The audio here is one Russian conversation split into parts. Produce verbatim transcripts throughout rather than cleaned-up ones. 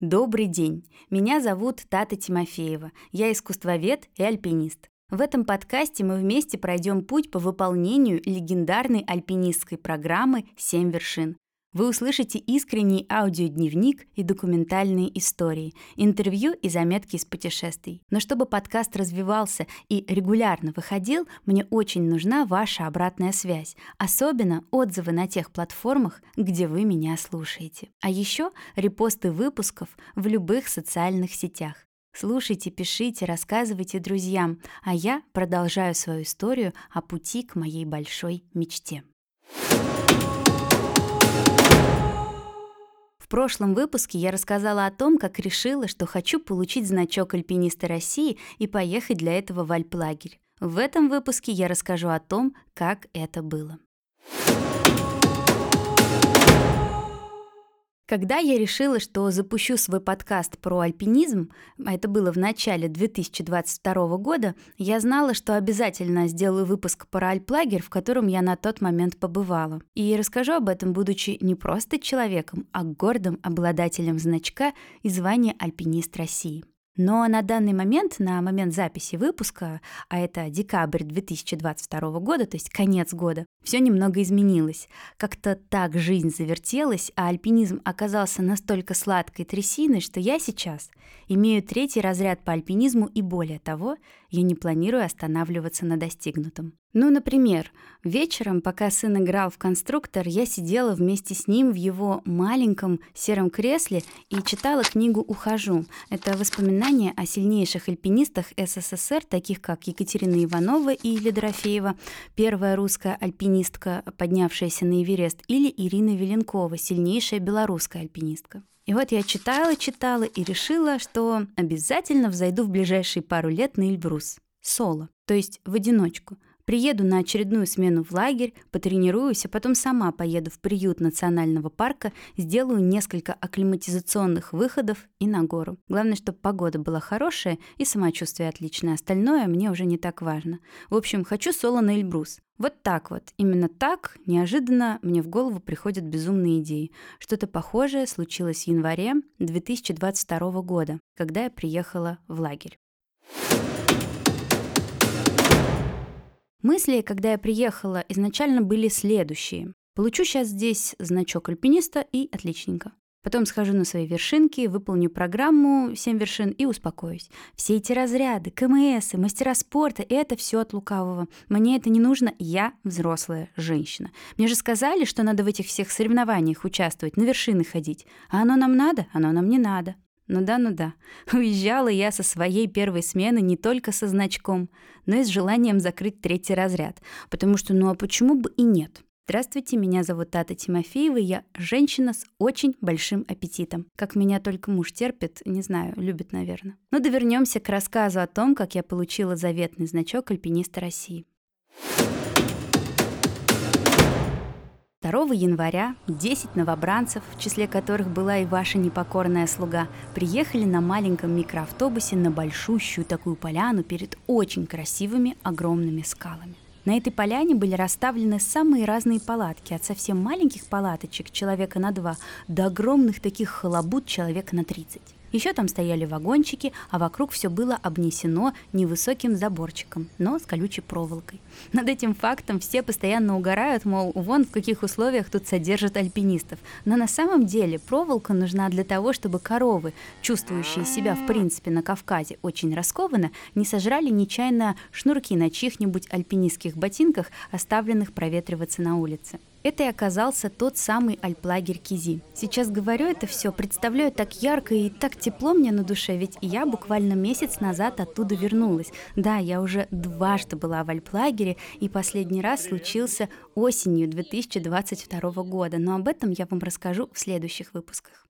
Добрый день! Меня зовут Тата Тимофеева. Я искусствовед и альпинист. В этом подкасте мы вместе пройдем путь по выполнению легендарной альпинистской программы «Семь вершин». Вы услышите искренний аудиодневник и документальные истории, интервью и заметки из путешествий. Но чтобы подкаст развивался и регулярно выходил, мне очень нужна ваша обратная связь, особенно отзывы на тех платформах, где вы меня слушаете. А еще репосты выпусков в любых социальных сетях. Слушайте, пишите, рассказывайте друзьям, а я продолжаю свою историю о пути к моей большой мечте. В прошлом выпуске я рассказала о том, как решила, что хочу получить значок «Альпиниста России» и поехать для этого в альплагерь. В этом выпуске я расскажу о том, как это было. Когда я решила, что запущу свой подкаст про альпинизм, а это было в начале две тысячи двадцать второго года, я знала, что обязательно сделаю выпуск про альплагерь, в котором я на тот момент побывала. И расскажу об этом, будучи не просто человеком, а гордым обладателем значка и звания «Альпинист России». Но на данный момент, на момент записи выпуска, а это декабрь две тысячи двадцать второго года, то есть конец года, все немного изменилось. Как-то так жизнь завертелась, а альпинизм оказался настолько сладкой трясиной, что я сейчас имею третий разряд по альпинизму и более того, я не планирую останавливаться на достигнутом. Ну, например, вечером, пока сын играл в конструктор, я сидела вместе с ним в его маленьком сером кресле и читала книгу «Ухожу». Это воспоминания о сильнейших альпинистах СССР, таких как Екатерина Иванова и Ляля Дорофеева, первая русская альпинистка, поднявшаяся на Эверест, или Ирина Веленкова, сильнейшая белорусская альпинистка. И вот я читала, читала и решила, что обязательно взойду в ближайшие пару лет на Эльбрус. Соло, то есть в одиночку. Приеду на очередную смену в лагерь, потренируюсь, а потом сама поеду в приют национального парка, сделаю несколько акклиматизационных выходов и на гору. Главное, чтобы погода была хорошая и самочувствие отличное. Остальное мне уже не так важно. В общем, хочу соло на Эльбрус. Вот так вот. Именно так, неожиданно, мне в голову приходят безумные идеи. Что-то похожее случилось в январе две тысячи двадцать второго года, когда я приехала в лагерь. Мысли, когда я приехала, изначально были следующие. Получу сейчас здесь значок альпиниста и отличненько. Потом схожу на свои вершинки, выполню программу «Семь вершин» и успокоюсь. Все эти разряды, КМСы, мастера спорта — это все от лукавого. Мне это не нужно, я взрослая женщина. Мне же сказали, что надо в этих всех соревнованиях участвовать, на вершины ходить. А оно нам надо, оно нам не надо. Ну да, ну да. Уезжала я со своей первой смены не только со значком, но и с желанием закрыть третий разряд. Потому что, ну а почему бы и нет? Здравствуйте, меня зовут Тата Тимофеева, я женщина с очень большим аппетитом. Как меня только муж терпит, не знаю, любит, наверное. Но довернемся к рассказу о том, как я получила заветный значок «Альпиниста России». второго января десять новобранцев, в числе которых была и ваша непокорная слуга, приехали на маленьком микроавтобусе на большущую такую поляну перед очень красивыми огромными скалами. На этой поляне были расставлены самые разные палатки, от совсем маленьких палаточек человека на два до огромных таких халабут человека на тридцать. Еще там стояли вагончики, а вокруг все было обнесено невысоким заборчиком, но с колючей проволокой. Над этим фактом все постоянно угорают, мол, вон в каких условиях тут содержат альпинистов. Но на самом деле проволока нужна для того, чтобы коровы, чувствующие себя в принципе на Кавказе очень раскованно, не сожрали нечаянно шнурки на чьих-нибудь альпинистских ботинках, оставленных проветриваться на улице. Это и оказался тот самый альплагерь Кизи. Сейчас говорю это все, представляю так ярко и так тепло мне на душе, ведь я буквально месяц назад оттуда вернулась. Да, я уже дважды была в альплагере, и последний раз случился осенью две тысячи двадцать второго года, но об этом я вам расскажу в следующих выпусках.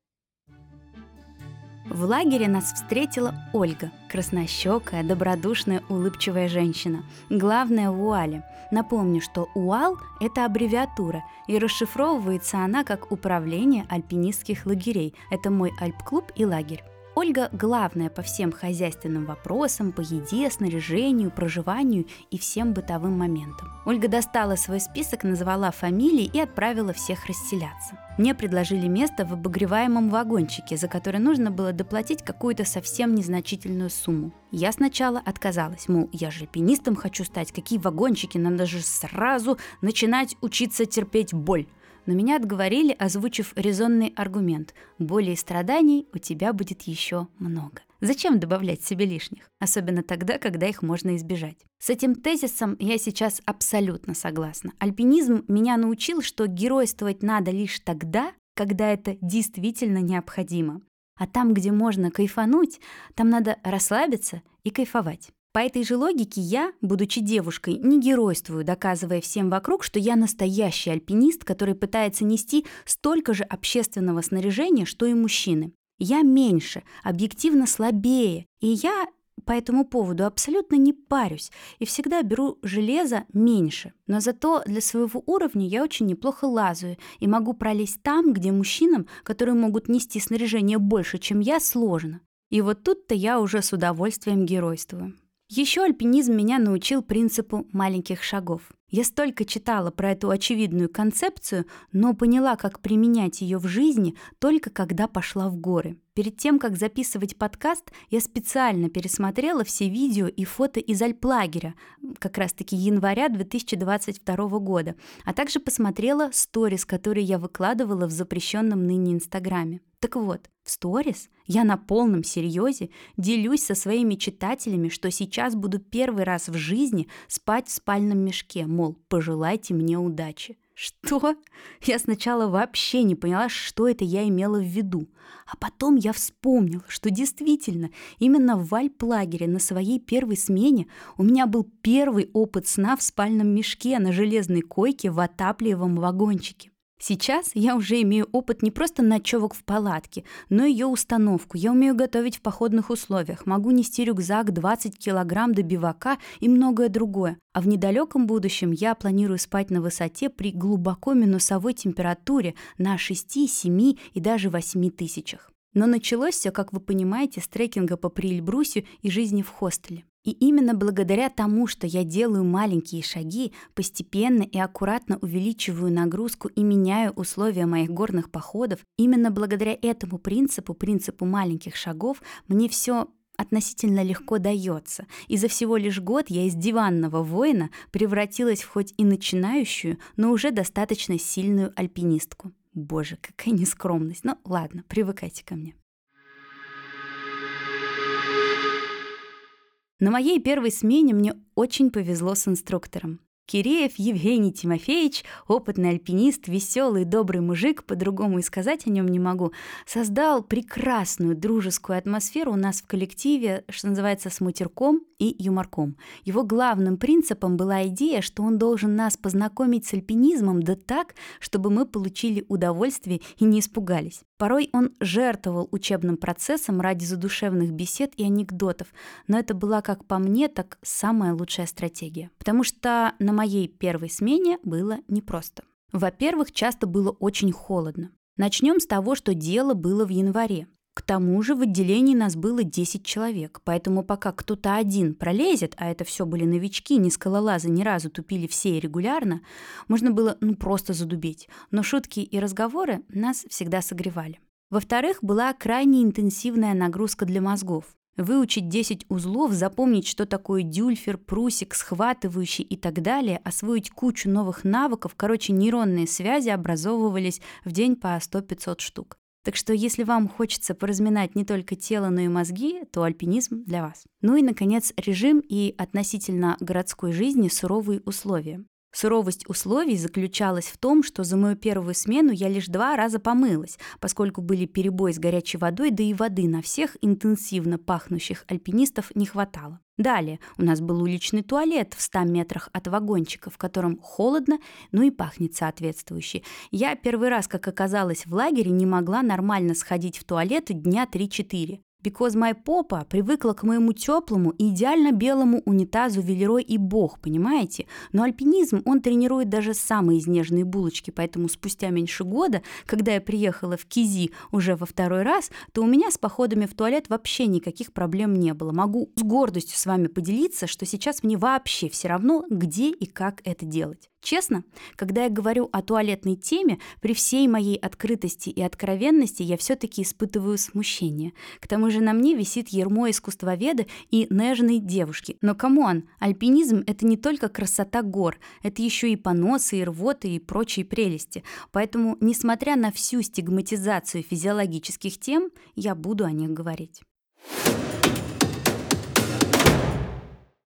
В лагере нас встретила Ольга, краснощекая, добродушная, улыбчивая женщина. Главное в УАЛе. Напомню, что УАЛ – это аббревиатура, и расшифровывается она как «Управление альпинистских лагерей». Это мой альп-клуб и лагерь. Ольга главная по всем хозяйственным вопросам, по еде, снаряжению, проживанию и всем бытовым моментам. Ольга достала свой список, назвала фамилии и отправила всех расселяться. Мне предложили место в обогреваемом вагончике, за который нужно было доплатить какую-то совсем незначительную сумму. Я сначала отказалась, мол, я же альпинистом хочу стать, какие вагончики, надо же сразу начинать учиться терпеть боль. Но меня отговорили, озвучив резонный аргумент: боли и страданий у тебя будет еще много. Зачем добавлять себе лишних? Особенно тогда, когда их можно избежать. С этим тезисом я сейчас абсолютно согласна. Альпинизм меня научил, что геройствовать надо лишь тогда, когда это действительно необходимо. А там, где можно кайфануть, там надо расслабиться и кайфовать. По этой же логике я, будучи девушкой, не геройствую, доказывая всем вокруг, что я настоящий альпинист, который пытается нести столько же общественного снаряжения, что и мужчины. Я меньше, объективно слабее, и я по этому поводу абсолютно не парюсь и всегда беру железо меньше. Но зато для своего уровня я очень неплохо лазаю и могу пролезть там, где мужчинам, которые могут нести снаряжение больше, чем я, сложно. И вот тут-то я уже с удовольствием геройствую. Еще альпинизм меня научил принципу маленьких шагов. Я столько читала про эту очевидную концепцию, но поняла, как применять ее в жизни, только когда пошла в горы. Перед тем, как записывать подкаст, я специально пересмотрела все видео и фото из альплагеря, как раз-таки января две тысячи двадцать второго года, а также посмотрела сторис, которые я выкладывала в запрещенном ныне Инстаграме. Так вот, в сторис я на полном серьезе делюсь со своими читателями, что сейчас буду первый раз в жизни спать в спальном мешке, мол, пожелайте мне удачи. Что? Я сначала вообще не поняла, что это я имела в виду. А потом я вспомнила, что действительно, именно в альплагере на своей первой смене у меня был первый опыт сна в спальном мешке на железной койке в отапливаемом вагончике. Сейчас я уже имею опыт не просто ночевок в палатке, но и ее установку. Я умею готовить в походных условиях, могу нести рюкзак двадцать килограмм до бивака и многое другое. А в недалеком будущем я планирую спать на высоте при глубоко минусовой температуре на шести, семи и даже восьми тысячах. Но началось все, как вы понимаете, с трекинга по Приэльбрусью и жизни в хостеле. И именно благодаря тому, что я делаю маленькие шаги, постепенно и аккуратно увеличиваю нагрузку и меняю условия моих горных походов, именно благодаря этому принципу, принципу маленьких шагов, мне все относительно легко дается. И за всего лишь год я из диванного воина превратилась в хоть и начинающую, но уже достаточно сильную альпинистку. Боже, какая нескромность. Ну ладно, привыкайте ко мне. На моей первой смене мне очень повезло с инструктором. Киреев Евгений Тимофеевич, опытный альпинист, веселый, добрый мужик, по-другому и сказать о нем не могу, создал прекрасную дружескую атмосферу у нас в коллективе, что называется, с мутерком и юморком. Его главным принципом была идея, что он должен нас познакомить с альпинизмом, да так, чтобы мы получили удовольствие и не испугались. Порой он жертвовал учебным процессом ради задушевных бесед и анекдотов, но это была, как по мне, так самая лучшая стратегия. Потому что на моей первой смене было непросто. Во-первых, часто было очень холодно. Начнем с того, что дело было в январе. К тому же в отделении нас было десять человек, поэтому пока кто-то один пролезет, а это все были новички, не скалолазы, ни разу тупили все и регулярно, можно было ну просто задубеть. Но шутки и разговоры нас всегда согревали. Во-вторых, была крайне интенсивная нагрузка для мозгов. Выучить десять узлов, запомнить, что такое дюльфер, прусик, схватывающий и так далее, освоить кучу новых навыков, короче, нейронные связи образовывались в день по сто-пятьсот штук. Так что если вам хочется поразминать не только тело, но и мозги, то альпинизм для вас. Ну и, наконец, режим и относительно городской жизни суровые условия. Суровость условий заключалась в том, что за мою первую смену я лишь два раза помылась, поскольку были перебои с горячей водой, да и воды на всех интенсивно пахнущих альпинистов не хватало. Далее у нас был уличный туалет в ста метрах от вагончика, в котором холодно, ну и пахнет соответствующе. Я первый раз, как оказалось в лагере, не могла нормально сходить в туалет дня три-четыре. Because my попа привыкла к моему теплому и идеально белому унитазу Велерой и Бог, понимаете? Но альпинизм, он тренирует даже самые изнежные булочки, поэтому спустя меньше года, когда я приехала в Кизи уже во второй раз, то у меня с походами в туалет вообще никаких проблем не было. Могу с гордостью с вами поделиться, что сейчас мне вообще все равно, где и как это делать. Честно, когда я говорю о туалетной теме, при всей моей открытости и откровенности я все-таки испытываю смущение. К тому же на мне висит ярмо искусствоведа и нежной девушки. Но камон, альпинизм – это не только красота гор, это еще и поносы, и рвоты, и прочие прелести. Поэтому, несмотря на всю стигматизацию физиологических тем, я буду о них говорить.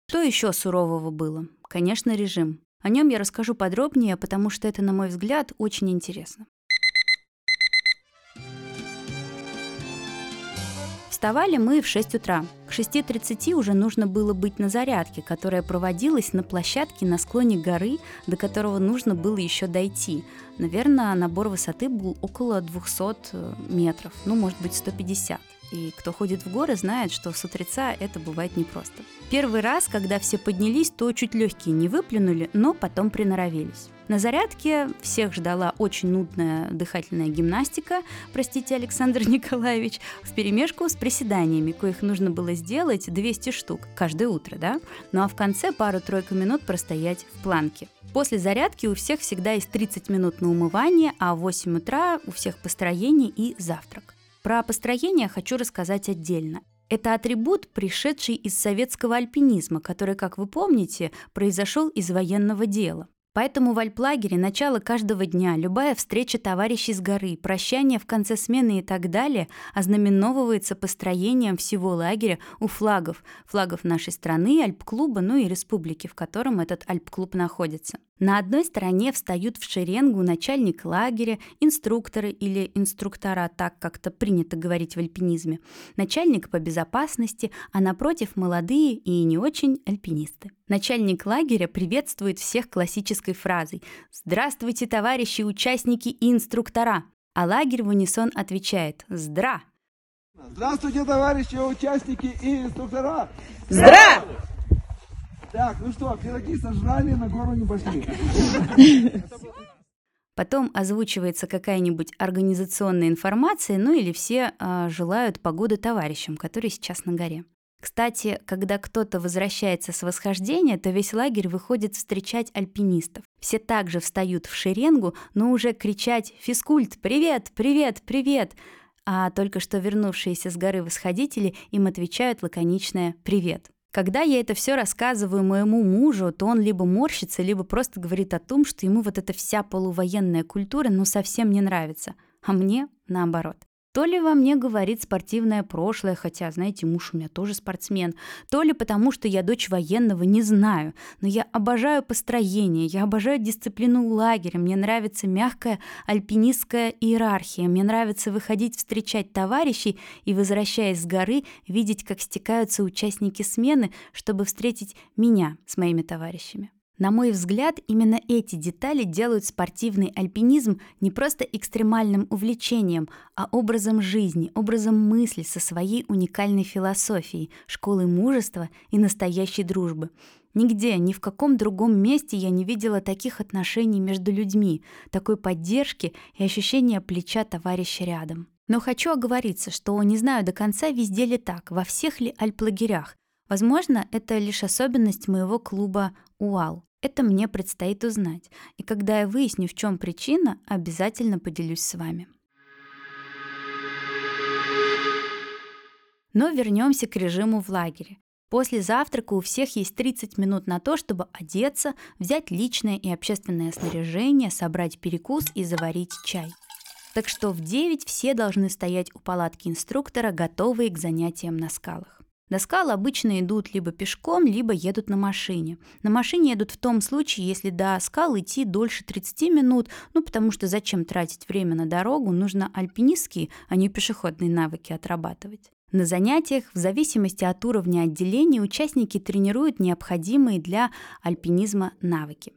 Что еще сурового было? Конечно, режим. О нем я расскажу подробнее, потому что это, на мой взгляд, очень интересно. Вставали мы в шесть утра. К шести тридцати уже нужно было быть на зарядке, которая проводилась на площадке на склоне горы, до которого нужно было еще дойти. Наверное, набор высоты был около двухсот метров, ну, может быть, сто пятьдесят. И кто ходит в горы, знает, что с утреца это бывает непросто. Первый раз, когда все поднялись, то чуть легкие не выплюнули, но потом приноровились. На зарядке всех ждала очень нудная дыхательная гимнастика, простите, Александр Николаевич, вперемешку с приседаниями, коих нужно было сделать двести штук каждое утро, да? Ну а в конце пару-тройку минут простоять в планке. После зарядки у всех всегда есть тридцать минут на умывание, а в восемь утра у всех построение и завтрак. Про построение хочу рассказать отдельно. Это атрибут, пришедший из советского альпинизма, который, как вы помните, произошел из военного дела. Поэтому в альплагере начало каждого дня, любая встреча товарищей с горы, прощание в конце смены и так далее ознаменовывается построением всего лагеря у флагов, флагов нашей страны, альп-клуба, ну и республики, в котором этот альп-клуб находится. На одной стороне встают в шеренгу начальник лагеря, инструкторы или инструктора, так как-то принято говорить в альпинизме, начальник по безопасности, а напротив молодые и не очень альпинисты. Начальник лагеря приветствует всех классической фразой «Здравствуйте, товарищи, участники и инструктора!», а лагерь в унисон отвечает «Здра!». Здравствуйте, товарищи, участники и инструктора! Здра! Так, ну что, пироги сожрали, на гору не пошли. Потом озвучивается какая-нибудь организационная информация, ну или все э, желают погоды товарищам, которые сейчас на горе. Кстати, когда кто-то возвращается с восхождения, то весь лагерь выходит встречать альпинистов. Все также встают в шеренгу, но уже кричать «Физкульт! Привет! Привет! Привет!», а только что вернувшиеся с горы восходители им отвечают лаконичное «Привет!». Когда я это все рассказываю моему мужу, то он либо морщится, либо просто говорит о том, что ему вот эта вся полувоенная культура ну совсем не нравится, а мне наоборот. То ли во мне говорит спортивное прошлое, хотя, знаете, муж у меня тоже спортсмен, то ли потому, что я дочь военного, не знаю, но я обожаю построение, я обожаю дисциплину лагеря, мне нравится мягкая альпинистская иерархия, мне нравится выходить встречать товарищей и, возвращаясь с горы, видеть, как стекаются участники смены, чтобы встретить меня с моими товарищами. На мой взгляд, именно эти детали делают спортивный альпинизм не просто экстремальным увлечением, а образом жизни, образом мысли со своей уникальной философией, школой мужества и настоящей дружбы. Нигде, ни в каком другом месте я не видела таких отношений между людьми, такой поддержки и ощущения плеча товарища рядом. Но хочу оговориться, что не знаю до конца, везде ли так, во всех ли альплагерях. Возможно, это лишь особенность моего клуба «УАЛ». Это мне предстоит узнать, и когда я выясню, в чем причина, обязательно поделюсь с вами. Но вернемся к режиму в лагере. После завтрака у всех есть тридцать минут на то, чтобы одеться, взять личное и общественное снаряжение, собрать перекус и заварить чай. Так что в девять все должны стоять у палатки инструктора, готовые к занятиям на скалах. До скал обычно идут либо пешком, либо едут на машине. На машине едут в том случае, если до скал идти дольше тридцати минут, ну потому что зачем тратить время на дорогу, нужно альпинистские, а не пешеходные навыки отрабатывать. На занятиях, в зависимости от уровня отделения, участники тренируют необходимые для альпинизма навыки.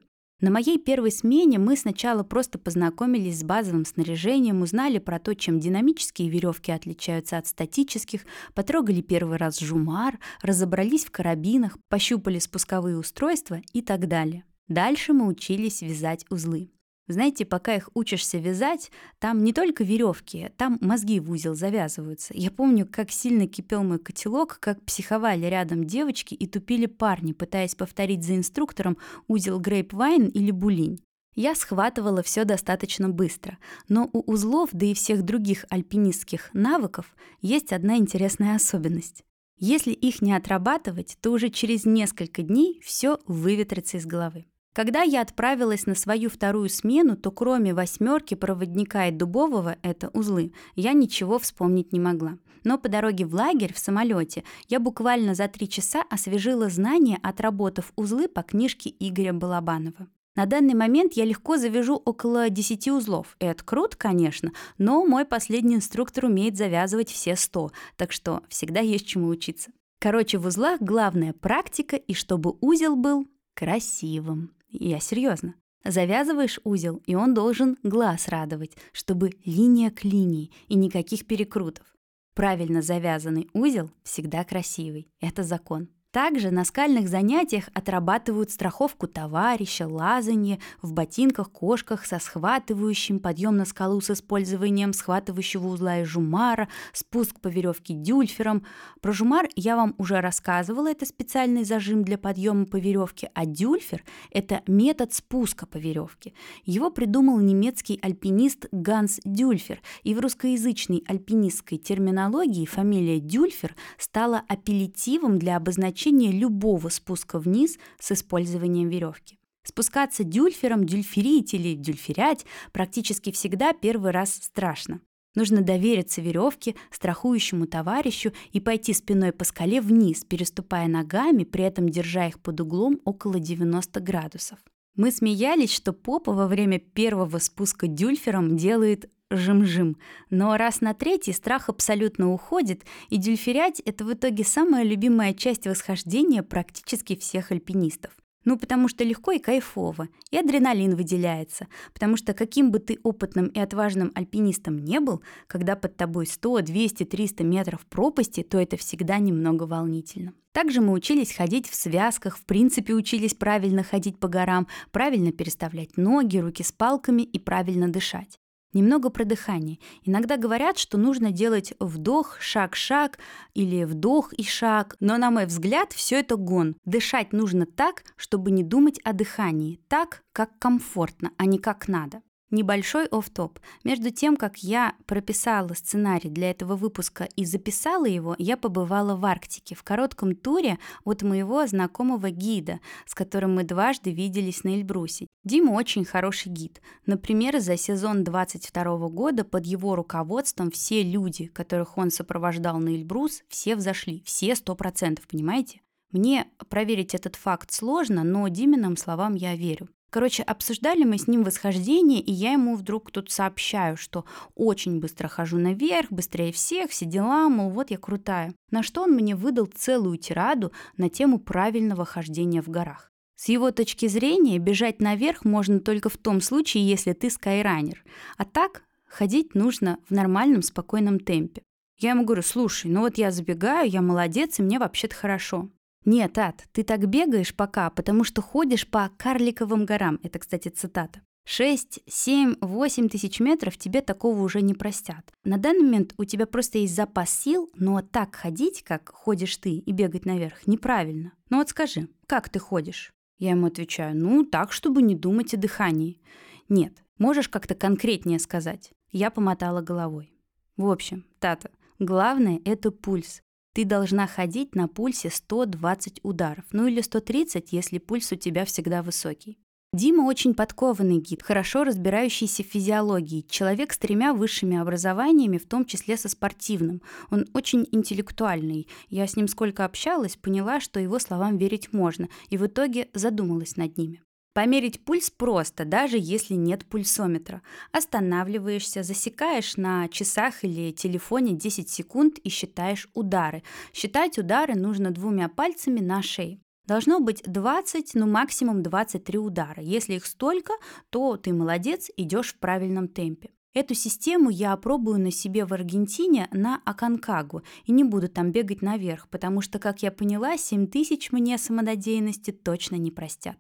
На моей первой смене мы сначала просто познакомились с базовым снаряжением, узнали про то, чем динамические веревки отличаются от статических, потрогали первый раз жумар, разобрались в карабинах, пощупали спусковые устройства и так далее. Дальше мы учились вязать узлы. Знаете, пока их учишься вязать, там не только веревки, там мозги в узел завязываются. Я помню, как сильно кипел мой котелок, как психовали рядом девочки и тупили парни, пытаясь повторить за инструктором узел грейпвайн или булинь. Я схватывала все достаточно быстро, но у узлов, да и всех других альпинистских навыков есть одна интересная особенность. Если их не отрабатывать, то уже через несколько дней все выветрится из головы. Когда я отправилась на свою вторую смену, то кроме восьмерки, проводника и дубового, это узлы, я ничего вспомнить не могла. Но по дороге в лагерь в самолете я буквально за три часа освежила знания, отработав узлы по книжке Игоря Балабанова. На данный момент я легко завяжу около десяти узлов. Это круто, конечно, но мой последний инструктор умеет завязывать все сто, так что всегда есть чему учиться. Короче, в узлах главное практика и чтобы узел был красивым. Я серьезно. Завязываешь узел, и он должен глаз радовать, чтобы линия к линии и никаких перекрутов. Правильно завязанный узел всегда красивый. Это закон. Также на скальных занятиях отрабатывают страховку товарища, лазанье, в ботинках-кошках со схватывающим, подъем на скалу с использованием схватывающего узла и жумара, спуск по веревке дюльфером. Про жумар я вам уже рассказывала, это специальный зажим для подъема по веревке, а дюльфер – это метод спуска по веревке. Его придумал немецкий альпинист Ганс Дюльфер, и в русскоязычной альпинистской терминологии фамилия Дюльфер стала апеллятивом для обозначения любого спуска вниз с использованием веревки. Спускаться дюльфером, дюльферить или дюльферять практически всегда первый раз страшно. Нужно довериться веревке, страхующему товарищу и пойти спиной по скале вниз, переступая ногами, при этом держа их под углом около девяноста градусов. Мы смеялись, что попа во время первого спуска дюльфером делает жим-жим. Но раз на третий страх абсолютно уходит, и дюльферять – это в итоге самая любимая часть восхождения практически всех альпинистов. Ну, потому что легко и кайфово, и адреналин выделяется, потому что каким бы ты опытным и отважным альпинистом не был, когда под тобой сто, двести, триста метров пропасти, то это всегда немного волнительно. Также мы учились ходить в связках, в принципе учились правильно ходить по горам, правильно переставлять ноги, руки с палками и правильно дышать. Немного про дыхание. Иногда говорят, что нужно делать вдох, шаг-шаг или вдох и шаг, но, на мой взгляд, все это гон. Дышать нужно так, чтобы не думать о дыхании, так, как комфортно, а не как надо. Небольшой офф-топ. Между тем, как я прописала сценарий для этого выпуска и записала его, я побывала в Арктике в коротком туре от моего знакомого гида, с которым мы дважды виделись на Эльбрусе. Дима очень хороший гид. Например, за сезон двадцать второго года под его руководством все люди, которых он сопровождал на Эльбрус, все взошли, все сто процентов, понимаете? Мне проверить этот факт сложно, но Диминым словам я верю. Короче, обсуждали мы с ним восхождение, и я ему вдруг тут сообщаю, что очень быстро хожу наверх, быстрее всех, все дела, мол, вот я крутая. На что он мне выдал целую тираду на тему правильного хождения в горах. С его точки зрения, бежать наверх можно только в том случае, если ты скайранер. А так ходить нужно в нормальном, спокойном темпе. Я ему говорю, слушай, ну вот я забегаю, я молодец, и мне вообще-то хорошо. «Нет, Тат, ты так бегаешь пока, потому что ходишь по карликовым горам». Это, кстати, цитата. шесть, семь, восемь тысяч метров тебе такого уже не простят. На данный момент у тебя просто есть запас сил, но так ходить, как ходишь ты, и бегать наверх, неправильно. Ну вот скажи, как ты ходишь? Я ему отвечаю, ну так, чтобы не думать о дыхании. Нет, можешь как-то конкретнее сказать? Я помотала головой. В общем, Тата, главное – это пульс. Ты должна ходить на пульсе сто двадцать ударов, ну или сто тридцать, если пульс у тебя всегда высокий. Дима очень подкованный гид, хорошо разбирающийся в физиологии, человек с тремя высшими образованиями, в том числе со спортивным. Он очень интеллектуальный. Я с ним сколько общалась, поняла, что его словам верить можно, и в итоге задумалась над ними. Померить пульс просто, даже если нет пульсометра. Останавливаешься, засекаешь на часах или телефоне десять секунд и считаешь удары. Считать удары нужно двумя пальцами на шее. Должно быть двадцать, ну максимум двадцать три удара. Если их столько, то ты молодец, идешь в правильном темпе. Эту систему я опробую на себе в Аргентине на Аконкагуа и не буду там бегать наверх, потому что, как я поняла, семь тысяч мне самонадеянности точно не простят.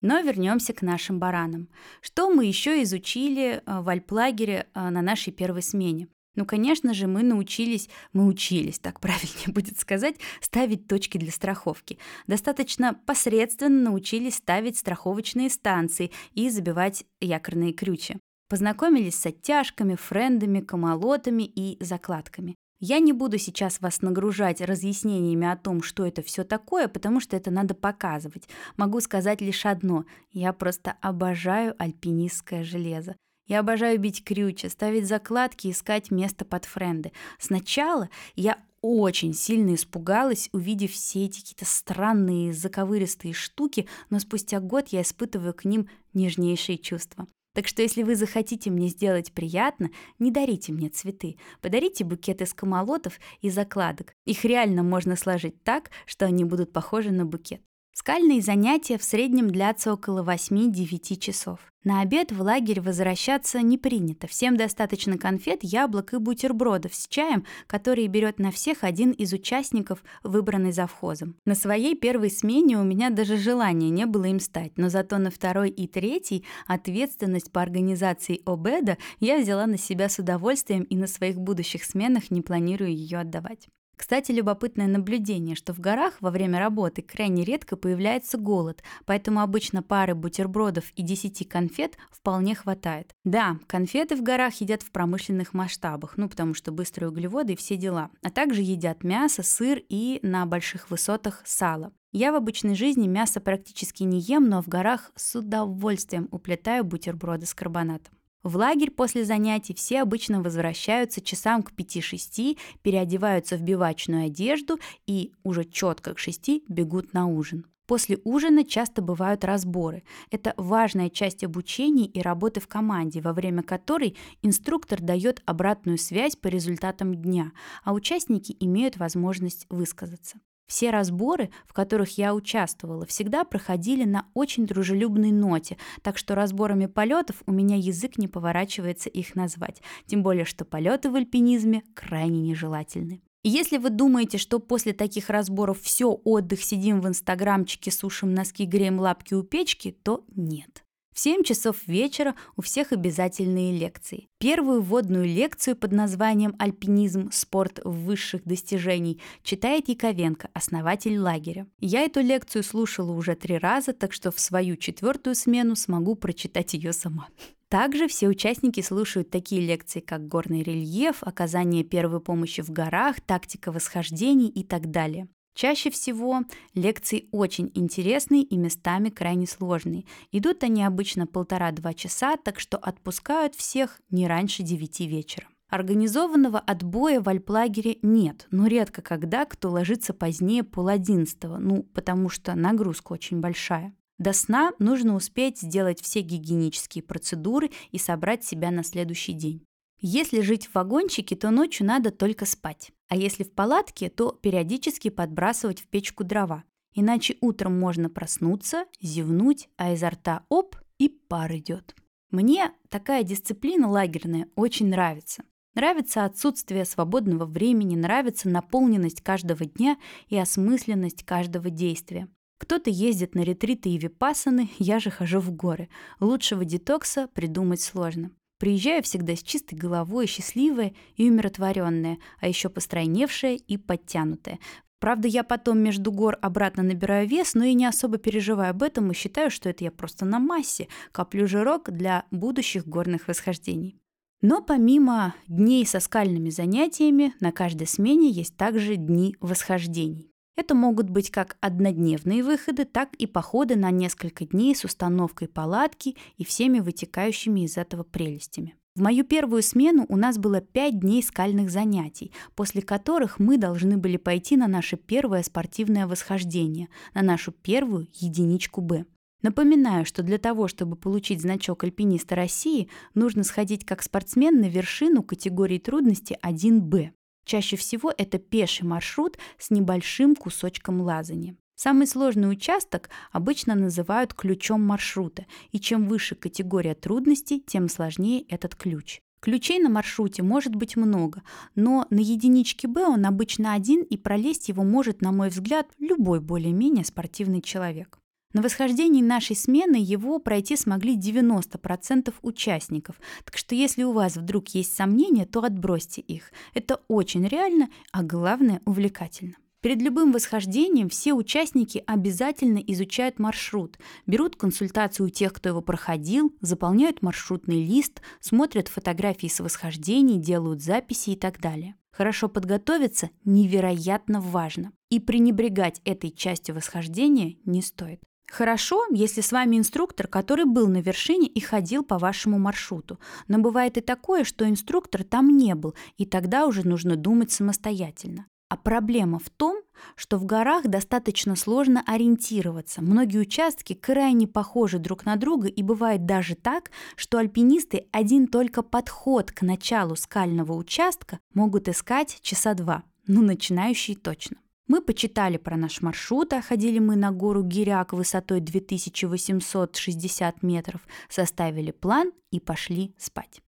Но вернемся к нашим баранам. Что мы еще изучили в альплагере на нашей первой смене? Ну, конечно же, мы научились, мы учились, так правильнее будет сказать, ставить точки для страховки. Достаточно посредственно научились ставить страховочные станции и забивать якорные крючи. Познакомились с оттяжками, френдами, камалотами и закладками. Я не буду сейчас вас нагружать разъяснениями о том, что это все такое, потому что это надо показывать. Могу сказать лишь одно. Я просто обожаю альпинистское железо. Я обожаю бить крючья, ставить закладки, искать место под френды. Сначала я очень сильно испугалась, увидев все эти какие-то странные заковыристые штуки, но спустя год я испытываю к ним нежнейшие чувства. Так что если вы захотите мне сделать приятно, не дарите мне цветы, подарите букет из камалотов и закладок. Их реально можно сложить так, что они будут похожи на букет. Скальные занятия в среднем длятся около восьми-девяти часов. На обед в лагерь возвращаться не принято. Всем достаточно конфет, яблок и бутербродов с чаем, которые берет на всех один из участников, выбранный завхозом. На своей первой смене у меня даже желания не было им стать, но зато на второй и третьей ответственность по организации обеда я взяла на себя с удовольствием и на своих будущих сменах не планирую ее отдавать. Кстати, любопытное наблюдение, что в горах во время работы крайне редко появляется голод, поэтому обычно пары бутербродов и десяти конфет вполне хватает. Да, конфеты в горах едят в промышленных масштабах, ну потому что быстрые углеводы и все дела, а также едят мясо, сыр и на больших высотах сало. Я в обычной жизни мясо практически не ем, но в горах с удовольствием уплетаю бутерброды с карбонатом. В лагерь после занятий все обычно возвращаются часам к пяти-шести, переодеваются в бивачную одежду и уже четко к шести бегут на ужин. После ужина часто бывают разборы. Это важная часть обучения и работы в команде, во время которой инструктор дает обратную связь по результатам дня, а участники имеют возможность высказаться. Все разборы, в которых я участвовала, всегда проходили на очень дружелюбной ноте, так что разборами полетов у меня язык не поворачивается их назвать, тем более что полеты в альпинизме крайне нежелательны. И если вы думаете, что после таких разборов все, отдых, сидим в инстаграмчике, сушим носки, греем лапки у печки, то нет. В семь часов вечера у всех обязательные лекции. Первую вводную лекцию под названием «Альпинизм. Спорт высших достижений» читает Яковенко, основатель лагеря. Я эту лекцию слушала уже три раза, так что в свою четвертую смену смогу прочитать ее сама. Также все участники слушают такие лекции, как горный рельеф, оказание первой помощи в горах, тактика восхождений и так далее. Чаще всего лекции очень интересные и местами крайне сложные. Идут они обычно полтора-два часа, так что отпускают всех не раньше девяти вечера. Организованного отбоя в альплагере нет, но редко когда кто ложится позднее полодиннадцатого, ну потому что нагрузка очень большая. До сна нужно успеть сделать все гигиенические процедуры и собрать себя на следующий день. Если жить в вагончике, то ночью надо только спать, а если в палатке, то периодически подбрасывать в печку дрова, иначе утром можно проснуться, зевнуть, а изо рта оп, и пар идет. Мне такая дисциплина лагерная очень нравится. Нравится отсутствие свободного времени, нравится наполненность каждого дня и осмысленность каждого действия. Кто-то ездит на ретриты и випассаны, я же хожу в горы. Лучшего детокса придумать сложно. Приезжаю всегда с чистой головой, счастливая и умиротворенная, а еще постройневшая и подтянутая. Правда, я потом между гор обратно набираю вес, но и не особо переживаю об этом и считаю, что это я просто на массе, коплю жирок для будущих горных восхождений. Но помимо дней со скальными занятиями, на каждой смене есть также дни восхождений. Это могут быть как однодневные выходы, так и походы на несколько дней с установкой палатки и всеми вытекающими из этого прелестями. В мою первую смену у нас было пять дней скальных занятий, после которых мы должны были пойти на наше первое спортивное восхождение, на нашу первую единичку «Б». Напоминаю, что для того, чтобы получить значок «Альпиниста России», нужно сходить как спортсмен на вершину категории трудности один «Б». Чаще всего это пеший маршрут с небольшим кусочком лазания. Самый сложный участок обычно называют ключом маршрута, и чем выше категория трудностей, тем сложнее этот ключ. Ключей на маршруте может быть много, но на единичке Б он обычно один, и пролезть его может, на мой взгляд, любой более-менее спортивный человек. На восхождении нашей смены его пройти смогли девяносто процентов участников, так что если у вас вдруг есть сомнения, то отбросьте их. Это очень реально, а главное – увлекательно. Перед любым восхождением все участники обязательно изучают маршрут, берут консультацию у тех, кто его проходил, заполняют маршрутный лист, смотрят фотографии с восхождений, делают записи и так далее. Хорошо подготовиться невероятно важно, и пренебрегать этой частью восхождения не стоит. Хорошо, если с вами инструктор, который был на вершине и ходил по вашему маршруту, но бывает и такое, что инструктор там не был, и тогда уже нужно думать самостоятельно. А проблема в том, что в горах достаточно сложно ориентироваться. Многие участки крайне похожи друг на друга, и бывает даже так, что альпинисты один только подход к началу скального участка могут искать часа два, ну начинающие точно. Мы почитали про наш маршрут, а ходили мы на гору Гиряк высотой две тысячи восемьсот шестьдесят метров, составили план и пошли спать.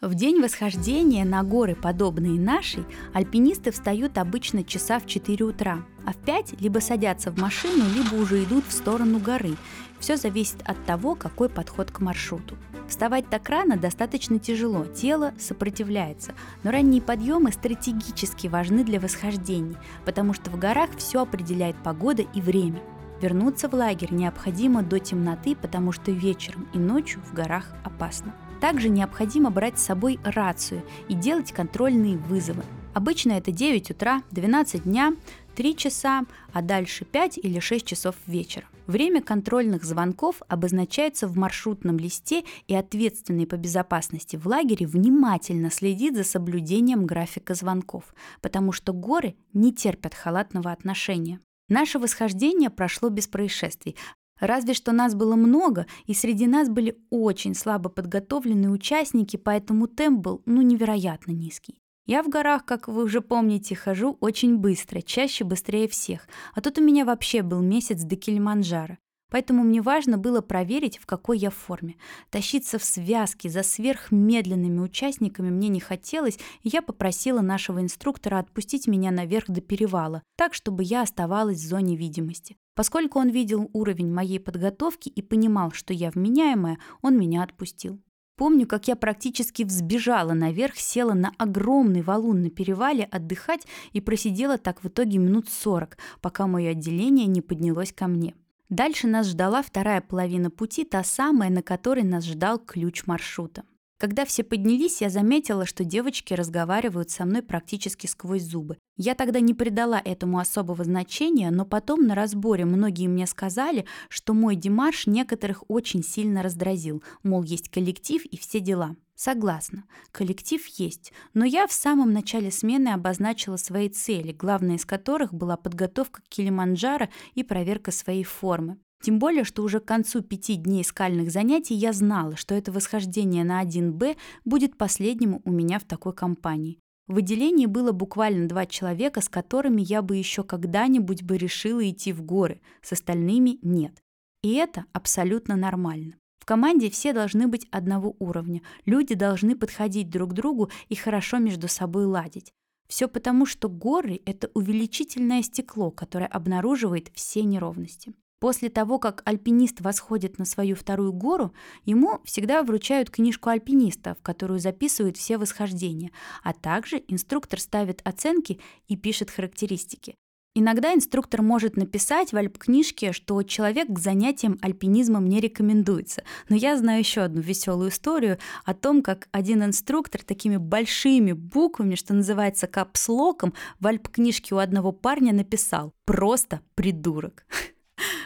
В день восхождения на горы, подобные нашей, альпинисты встают обычно часа в четыре утра, а в пять либо садятся в машину, либо уже идут в сторону горы. Все зависит от того, какой подход к маршруту. Вставать так рано достаточно тяжело, тело сопротивляется, но ранние подъемы стратегически важны для восхождений, потому что в горах все определяет погода и время. Вернуться в лагерь необходимо до темноты, потому что вечером и ночью в горах опасно. Также необходимо брать с собой рацию и делать контрольные вызовы. Обычно это девять утра, двенадцать дня, три часа, а дальше пять или шесть часов вечера. Время контрольных звонков обозначается в маршрутном листе, и ответственный по безопасности в лагере внимательно следит за соблюдением графика звонков, потому что горы не терпят халатного отношения. Наше восхождение прошло без происшествий. Разве что нас было много, и среди нас были очень слабо подготовленные участники, поэтому темп был, ну, невероятно низкий. Я в горах, как вы уже помните, хожу очень быстро, чаще быстрее всех, а тут у меня вообще был месяц до Килиманджаро. Поэтому мне важно было проверить, в какой я форме. Тащиться в связке за сверхмедленными участниками мне не хотелось, и я попросила нашего инструктора отпустить меня наверх до перевала, так, чтобы я оставалась в зоне видимости. Поскольку он видел уровень моей подготовки и понимал, что я вменяемая, он меня отпустил. Помню, как я практически взбежала наверх, села на огромный валун на перевале отдыхать и просидела так в итоге минут сорок, пока мое отделение не поднялось ко мне. Дальше нас ждала вторая половина пути, та самая, на которой нас ждал ключ маршрута. Когда все поднялись, я заметила, что девочки разговаривают со мной практически сквозь зубы. Я тогда не придала этому особого значения, но потом на разборе многие мне сказали, что мой демарш некоторых очень сильно раздразил, мол, есть коллектив и все дела. Согласна, коллектив есть, но я в самом начале смены обозначила свои цели, главная из которых была подготовка к Килиманджаро и проверка своей формы. Тем более, что уже к концу пяти дней скальных занятий я знала, что это восхождение на один Б будет последним у меня в такой компании. В отделении было буквально два человека, с которыми я бы еще когда-нибудь бы решила идти в горы, с остальными нет. И это абсолютно нормально. В команде все должны быть одного уровня, люди должны подходить друг к другу и хорошо между собой ладить. Все потому, что горы – это увеличительное стекло, которое обнаруживает все неровности. После того, как альпинист восходит на свою вторую гору, ему всегда вручают книжку альпиниста, в которую записывают все восхождения, а также инструктор ставит оценки и пишет характеристики. Иногда инструктор может написать в альп-книжке, что человек к занятиям альпинизмом не рекомендуется. Но я знаю еще одну веселую историю о том, как один инструктор такими большими буквами, что называется капслоком, в альп-книжке у одного парня написал «Просто придурок».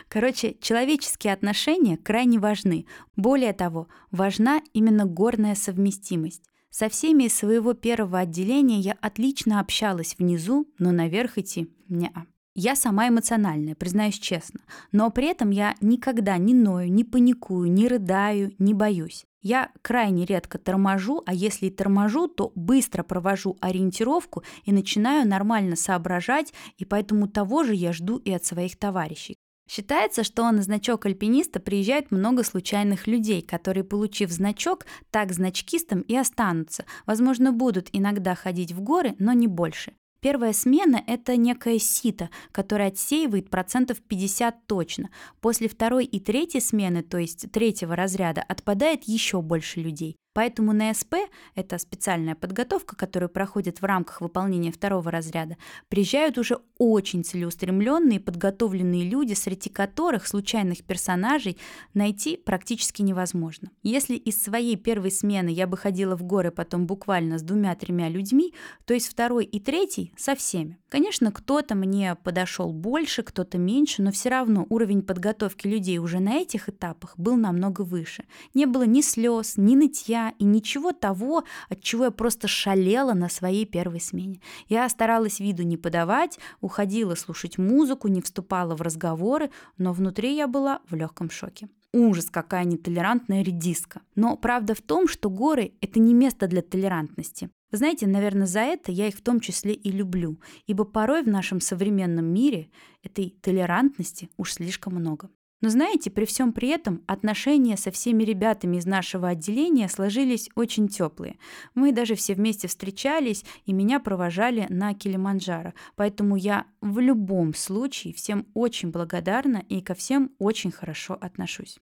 Короче, человеческие отношения крайне важны. Более того, важна именно горная совместимость. Со всеми из своего первого отделения я отлично общалась внизу, но наверх идти не-а. Я сама эмоциональная, признаюсь честно, но при этом я никогда не ною, не паникую, не рыдаю, не боюсь. Я крайне редко торможу, а если и торможу, то быстро провожу ориентировку и начинаю нормально соображать, и поэтому того же я жду и от своих товарищей. Считается, что на значок альпиниста приезжает много случайных людей, которые, получив значок, так значкистом и останутся. Возможно, будут иногда ходить в горы, но не больше. Первая смена – это некое сито, которое отсеивает процентов пятьдесят точно. После второй и третьей смены, то есть третьего разряда, отпадает еще больше людей. Поэтому на СП, это специальная подготовка, которую проходит в рамках выполнения второго разряда, приезжают уже очень целеустремленные, подготовленные люди, среди которых случайных персонажей найти практически невозможно. Если из своей первой смены я бы ходила в горы потом буквально с двумя-тремя людьми, то из второй и третьей со всеми. Конечно, кто-то мне подошел больше, кто-то меньше, но все равно уровень подготовки людей уже на этих этапах был намного выше. Не было ни слез, ни нытья, и ничего того, от чего я просто шалела на своей первой смене. Я старалась виду не подавать, уходила слушать музыку, не вступала в разговоры, но внутри я была в легком шоке. Ужас, какая нетолерантная редиска. Но правда в том, что горы – это не место для толерантности. Вы знаете, наверное, за это я их в том числе и люблю, ибо порой в нашем современном мире этой толерантности уж слишком много. Но знаете, при всем при этом отношения со всеми ребятами из нашего отделения сложились очень теплые. Мы даже все вместе встречались, и меня провожали на Килиманджаро. Поэтому я в любом случае всем очень благодарна и ко всем очень хорошо отношусь.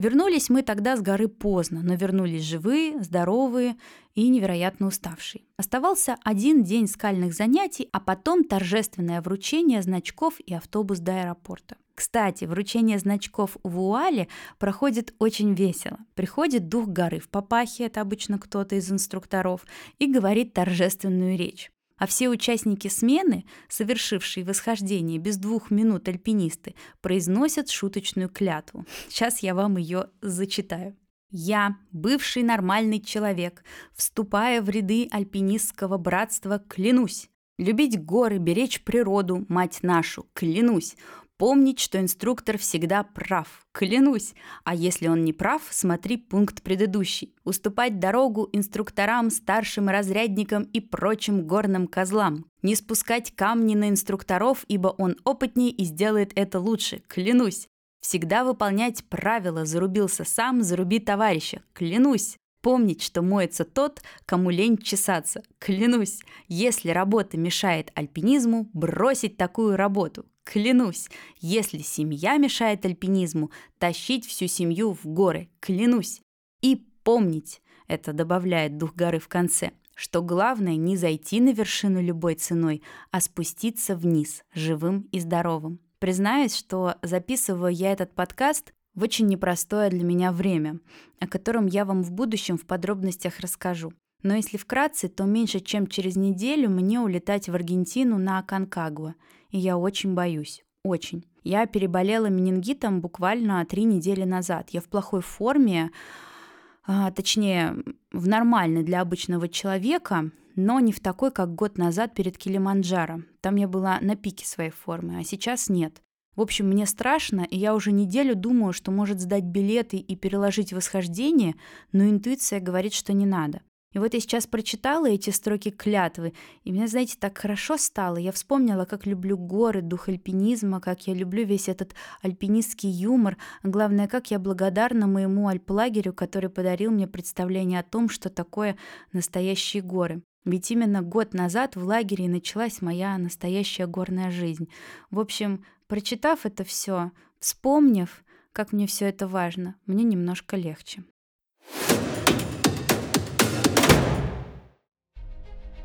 Вернулись мы тогда с горы поздно, но вернулись живые, здоровые и невероятно уставшие. Оставался один день скальных занятий, а потом торжественное вручение значков и автобус до аэропорта. Кстати, вручение значков в УАЛе проходит очень весело. Приходит дух горы в папахе, это обычно кто-то из инструкторов, и говорит торжественную речь. А все участники смены, совершившие восхождение без двух минут альпинисты, произносят шуточную клятву. Сейчас я вам ее зачитаю. «Я, бывший нормальный человек, вступая в ряды альпинистского братства, клянусь. Любить горы, беречь природу, мать нашу, клянусь. Помнить, что инструктор всегда прав. Клянусь. А если он не прав, смотри пункт предыдущий. Уступать дорогу инструкторам, старшим разрядникам и прочим горным козлам. Не спускать камни на инструкторов, ибо он опытнее и сделает это лучше. Клянусь. Всегда выполнять правила. Зарубился сам, заруби товарища. Клянусь. Помнить, что моется тот, кому лень чесаться. Клянусь. Если работа мешает альпинизму, бросить такую работу. Клянусь. Если семья мешает альпинизму, тащить всю семью в горы. Клянусь. И помнить, это добавляет дух горы в конце, что главное не зайти на вершину любой ценой, а спуститься вниз, живым и здоровым. Признаюсь, что записываю я этот подкаст в очень непростое для меня время, о котором я вам в будущем в подробностях расскажу. Но если вкратце, то меньше чем через неделю мне улетать в Аргентину на Аконкагуа. И я очень боюсь. Очень. Я переболела менингитом буквально три недели назад. Я в плохой форме, а, точнее, в нормальной для обычного человека, но не в такой, как год назад перед Килиманджаро. Там я была на пике своей формы, а сейчас нет. В общем, мне страшно, и я уже неделю думаю, что может сдать билеты и переложить восхождение, но интуиция говорит, что не надо. И вот я сейчас прочитала эти строки клятвы, и мне, знаете, так хорошо стало. Я вспомнила, как люблю горы, дух альпинизма, как я люблю весь этот альпинистский юмор. А главное, как я благодарна моему альплагерю, который подарил мне представление о том, что такое настоящие горы. Ведь именно год назад в лагере началась моя настоящая горная жизнь. В общем, прочитав это все, вспомнив, как мне все это важно, мне немножко легче.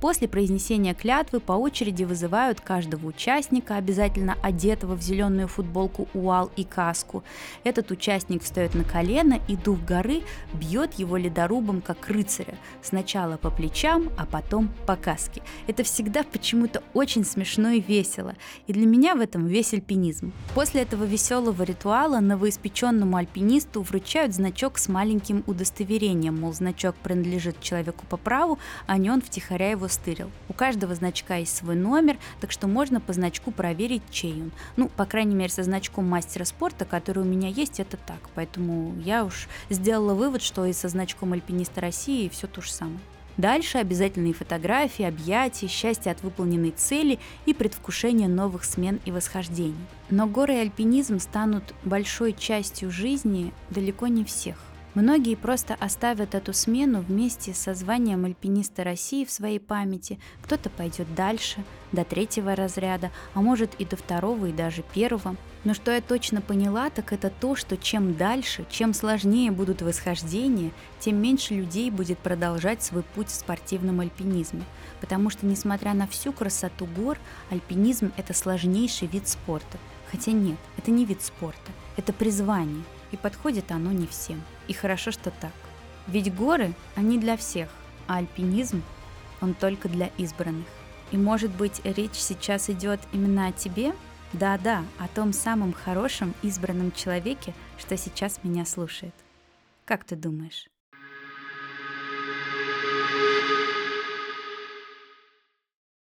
После произнесения клятвы по очереди вызывают каждого участника, обязательно одетого в зеленую футболку УАЛ и каску. Этот участник встает на колено, и дух горы бьет его ледорубом, как рыцаря. Сначала по плечам, а потом по каске. Это всегда почему-то очень смешно и весело. И для меня в этом весь альпинизм. После этого веселого ритуала новоиспеченному альпинисту вручают значок с маленьким удостоверением, мол, значок принадлежит человеку по праву, а не он втихаря его удостырил. У каждого значка есть свой номер, так что можно по значку проверить, чей он. Ну, по крайней мере, со значком мастера спорта, который у меня есть, это так. Поэтому я уж сделала вывод, что и со значком Альпиниста России все то же самое. Дальше обязательные фотографии, объятия, счастье от выполненной цели и предвкушение новых смен и восхождений. Но горы и альпинизм станут большой частью жизни далеко не всех. Многие просто оставят эту смену вместе со званием Альпиниста России в своей памяти. Кто-то пойдет дальше, до третьего разряда, а может и до второго, и даже первого. Но что я точно поняла, так это то, что чем дальше, чем сложнее будут восхождения, тем меньше людей будет продолжать свой путь в спортивном альпинизме. Потому что, несмотря на всю красоту гор, альпинизм – это сложнейший вид спорта. Хотя нет, это не вид спорта, это призвание. И подходит оно не всем. И хорошо, что так. Ведь горы, они для всех, а альпинизм, он только для избранных. И, может быть, речь сейчас идет именно о тебе? Да-да, о том самом хорошем избранном человеке, что сейчас меня слушает. Как ты думаешь?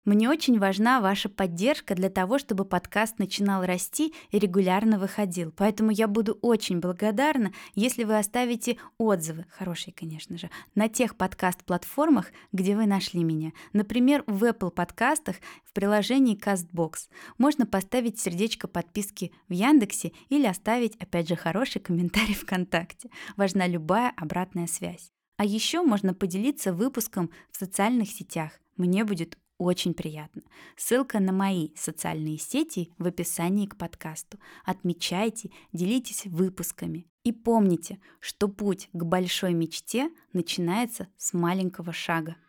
Мне очень важна ваша поддержка для того, чтобы подкаст начинал расти и регулярно выходил. Поэтому я буду очень благодарна, если вы оставите отзывы, хорошие, конечно же, на тех подкаст-платформах, где вы нашли меня. Например, в Apple подкастах в приложении CastBox. Можно поставить сердечко подписки в Яндексе или оставить, опять же, хороший комментарий ВКонтакте. Важна любая обратная связь. А еще можно поделиться выпуском в социальных сетях. Мне будет очень приятно. Ссылка на мои социальные сети в описании к подкасту. Отмечайте, делитесь выпусками. И помните, что путь к большой мечте начинается с маленького шага.